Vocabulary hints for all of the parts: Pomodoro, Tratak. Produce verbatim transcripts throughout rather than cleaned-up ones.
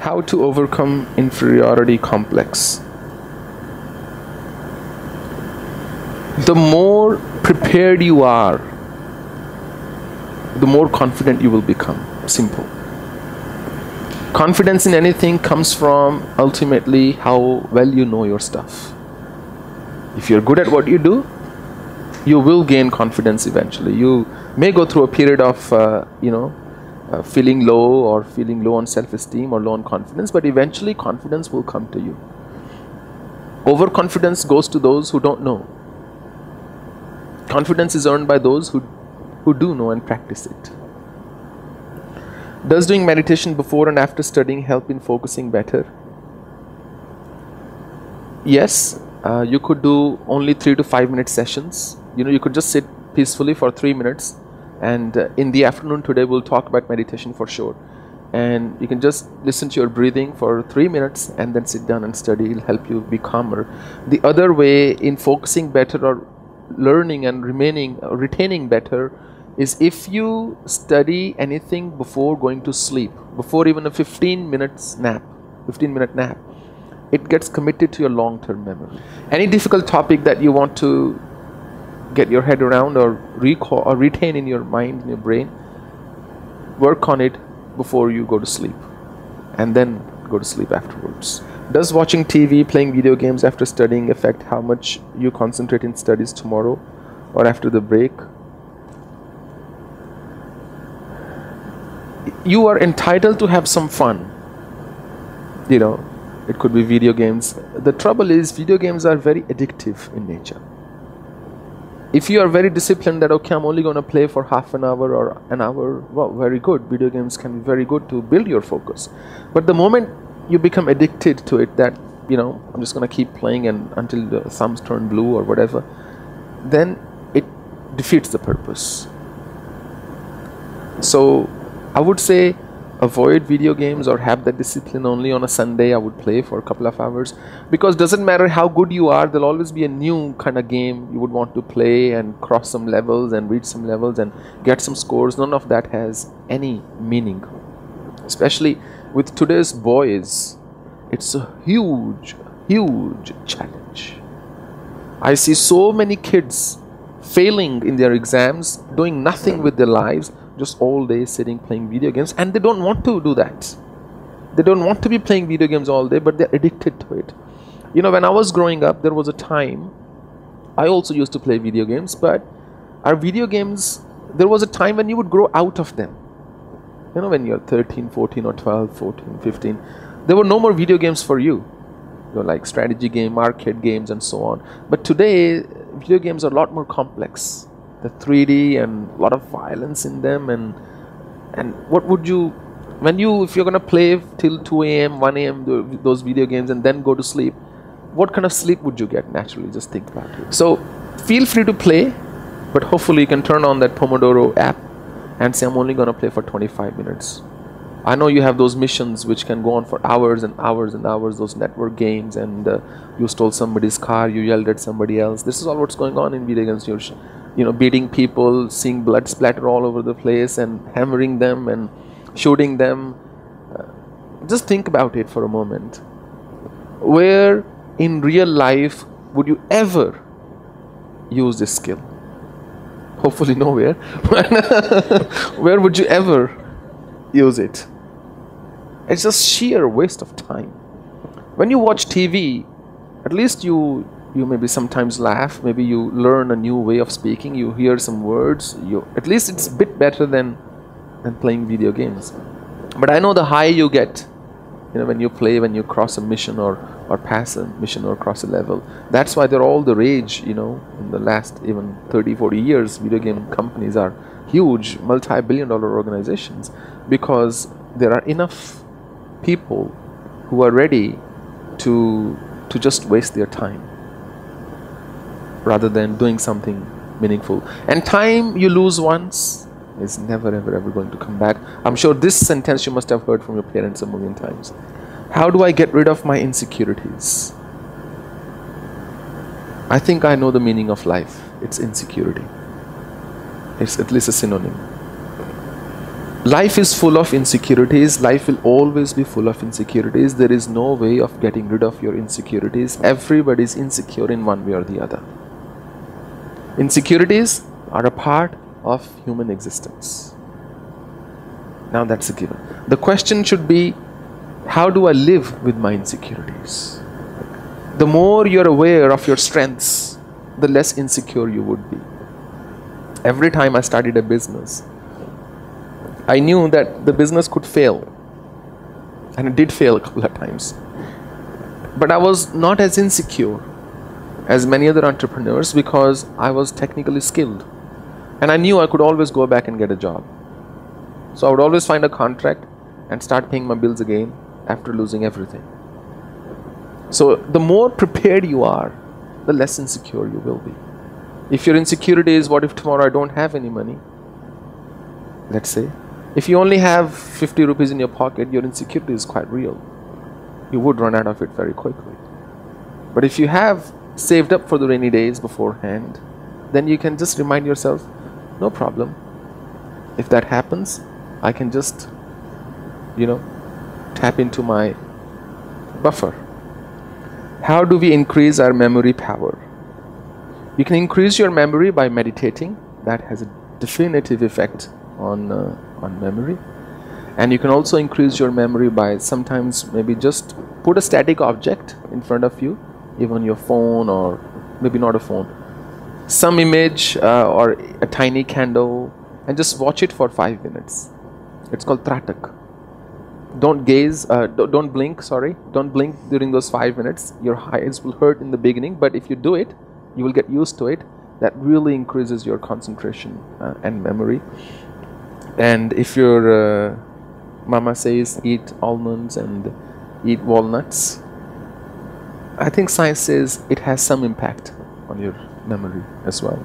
How to overcome inferiority complex. The more prepared you are, the more confident you will become. Simple. Confidence in anything comes from ultimately how well you know your stuff. If you're good at what you do, you will gain confidence eventually. You may go through a period of, uh, you know, uh, feeling low or feeling low on self-esteem or low on confidence, but eventually confidence will come to you. Overconfidence goes to those who don't know. Confidence is earned by those who, who do know and practice it. Does doing meditation before and after studying help in focusing better? Yes, uh, you could do only three to five minute sessions. You know, you could just sit peacefully for three minutes. And uh, in the afternoon today, we'll talk about meditation for sure. And you can just listen to your breathing for three minutes and then sit down and study. It'll help you be calmer. The other way in focusing better or learning and remaining, uh, retaining better is if you study anything before going to sleep, before even a fifteen minutes nap, fifteen minute nap, it gets committed to your long-term memory. Any difficult topic that you want to get your head around or recall or retain in your mind, in your brain, work on it before you go to sleep and then go to sleep afterwards. Does watching T V, playing video games after studying affect how much you concentrate in studies tomorrow or after the break? You are entitled to have some fun. You know, it could be video games. The trouble is, video games are very addictive in nature. If you are very disciplined that, okay, I'm only going to play for half an hour or an hour, well, very good. Video games can be very good to build your focus. But the moment you become addicted to it that, you know, I'm just going to keep playing and until the thumbs turn blue or whatever, then it defeats the purpose. So I would say avoid video games or have that discipline. Only on a Sunday I would play for a couple of hours, because doesn't matter how good you are, there'll always be a new kind of game you would want to play and cross some levels and reach some levels and get some scores. None of that has any meaning, especially with today's boys. It's a huge, huge challenge. I see so many kids failing in their exams, doing nothing with their lives, just all day sitting playing video games, and they don't want to do that. They don't want to be playing video games all day, but they're addicted to it. You know, when I was growing up, there was a time I also used to play video games, but our video games, there was a time when you would grow out of them. You know, when you're thirteen, fourteen or twelve, fourteen, fifteen, there were no more video games for you. You know, like strategy game, arcade games and so on. But today, video games are a lot more complex. The three D and a lot of violence in them, and and what would you, when you, if you're gonna play till two A M, one A M those video games and then go to sleep, what kind of sleep would you get naturally? Just think about it. So feel free to play, but hopefully you can turn on that Pomodoro app and say, I'm only gonna play for twenty-five minutes. I know you have those missions which can go on for hours and hours and hours, those network games, and uh, you stole somebody's car, you yelled at somebody else. This is all what's going on in video games. You're, you know, beating people, seeing blood splatter all over the place and hammering them and shooting them. Uh, just think about it for a moment. Where in real life would you ever use this skill? Hopefully nowhere. Where would you ever use it? It's just sheer waste of time. When you watch T V, at least you you maybe sometimes laugh, maybe you learn a new way of speaking, you hear some words, you at least it's a bit better than than playing video games. But I know the high you get, you know, when you play, when you cross a mission or or pass a mission or cross a level. That's why they're all the rage, you know, in the last even thirty, forty years, video game companies are huge multi-billion dollar organizations, because there are enough people who are ready to to just waste their time rather than doing something meaningful. And time you lose once is never ever ever going to come back. I'm sure this sentence you must have heard from your parents a million times. How do I get rid of my insecurities? I think I know the meaning of life. It's insecurity. It's at least a synonym. Life is full of insecurities. Life will always be full of insecurities. There is no way of getting rid of your insecurities. Everybody is insecure in one way or the other. Insecurities are a part of human existence. Now that's a given. The question should be, how do I live with my insecurities? The more you're aware of your strengths, the less insecure you would be. Every time I started a business, I knew that the business could fail, and it did fail a couple of times, but I was not as insecure as many other entrepreneurs because I was technically skilled and I knew I could always go back and get a job. So I would always find a contract and start paying my bills again after losing everything. So the more prepared you are, the less insecure you will be. If your insecurity is, what if tomorrow I don't have any money, let's say. If you only have fifty rupees in your pocket, your insecurity is quite real. You would run out of it very quickly. But if you have saved up for the rainy days beforehand, then you can just remind yourself, no problem. If that happens, I can just, you know, tap into my buffer. How do we increase our memory power? You can increase your memory by meditating. That has a definitive effect on uh, on memory. And you can also increase your memory by sometimes maybe just put a static object in front of you, even your phone, or maybe not a phone, some image uh, or a tiny candle, and just watch it for five minutes. It's called Tratak. Don't gaze, uh, don't blink, sorry, don't blink during those five minutes. Your eyes will hurt in the beginning, but if you do it, you will get used to it. That really increases your concentration uh, and memory. And if your uh, mama says eat almonds and eat walnuts, I think science says it has some impact on your memory as well.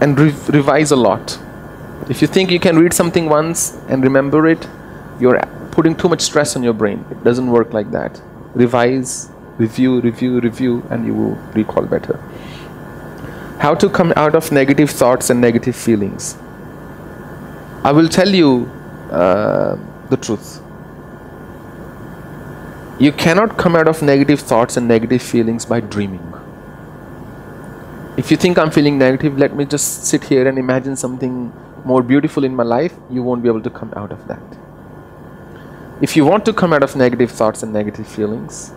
And re revise a lot. If you think you can read something once and remember it, you're putting too much stress on your brain. It doesn't work like that. Revise, review, review, review, and you will recall better. How to come out of negative thoughts and negative feelings. I will tell you uh, the truth. You cannot come out of negative thoughts and negative feelings by dreaming. If you think I'm feeling negative, let me just sit here and imagine something more beautiful in my life, you won't be able to come out of that. If you want to come out of negative thoughts and negative feelings,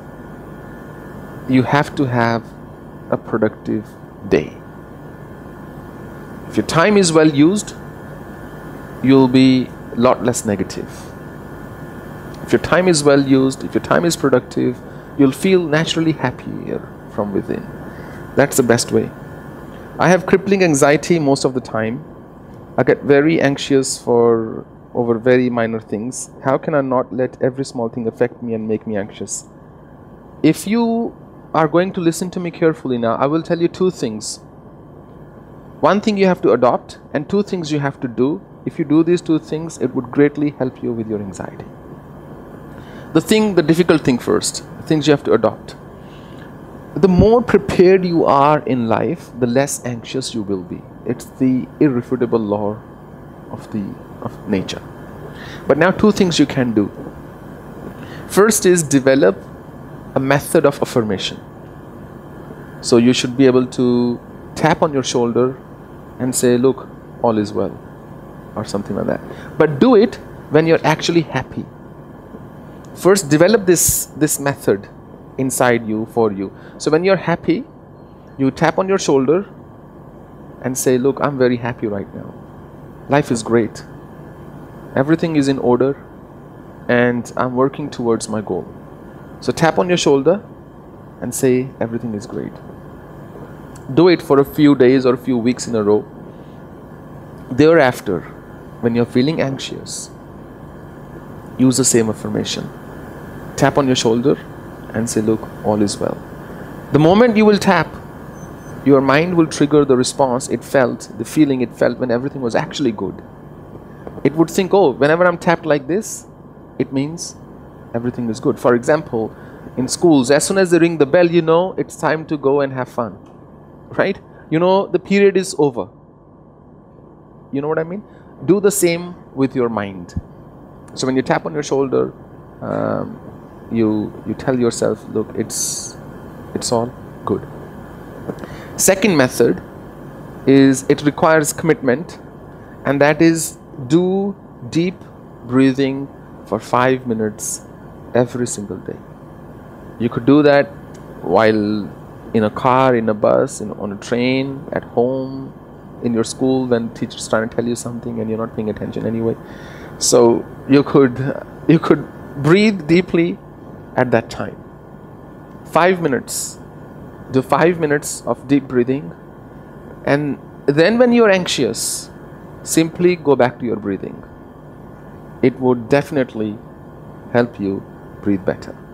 you have to have a productive day. If your time is well used, you'll be a lot less negative. If your time is well used, if your time is productive, you'll feel naturally happier from within. That's the best way. I have crippling anxiety most of the time. I get very anxious for over very minor things. How can I not let every small thing affect me and make me anxious? If you are going to listen to me carefully now, I will tell you two things. One thing you have to adopt, and two things you have to do. If you do these two things, it would greatly help you with your anxiety. The thing, the difficult thing first, things you have to adopt. The more prepared you are in life, the less anxious you will be. It's the irrefutable law of the of nature. But now two things you can do. First is develop a method of affirmation. So you should be able to tap on your shoulder and say, look, all is well, or something like that. But do it when you're actually happy. First develop this this method inside you, for you. So when you're happy, you tap on your shoulder and say, look, I'm very happy right now. Life is great. Everything is in order and I'm working towards my goal. So tap on your shoulder and say, everything is great. Do it for a few days or a few weeks in a row. Thereafter, when you're feeling anxious, use the same affirmation. Tap on your shoulder and say, look, all is well. The moment you will tap, your mind will trigger the response it felt, the feeling it felt when everything was actually good. It would think, oh, whenever I'm tapped like this, it means everything is good. For example, in schools, as soon as they ring the bell, you know it's time to go and have fun, right? You know the period is over. You know what I mean? do the same with your mind. So when you tap on your shoulder, um, you you tell yourself, look, it's it's all good. Second method is, it requires commitment, and that is, do deep breathing for five minutes every single day. You could do that while in a car, in a bus, in, on a train, at home, in your school when teacher's trying to tell you something and you're not paying attention anyway. So you could you could breathe deeply at that time. Five minutes. Do five minutes of deep breathing, and then when you're anxious, simply go back to your breathing. It would definitely help you breathe better.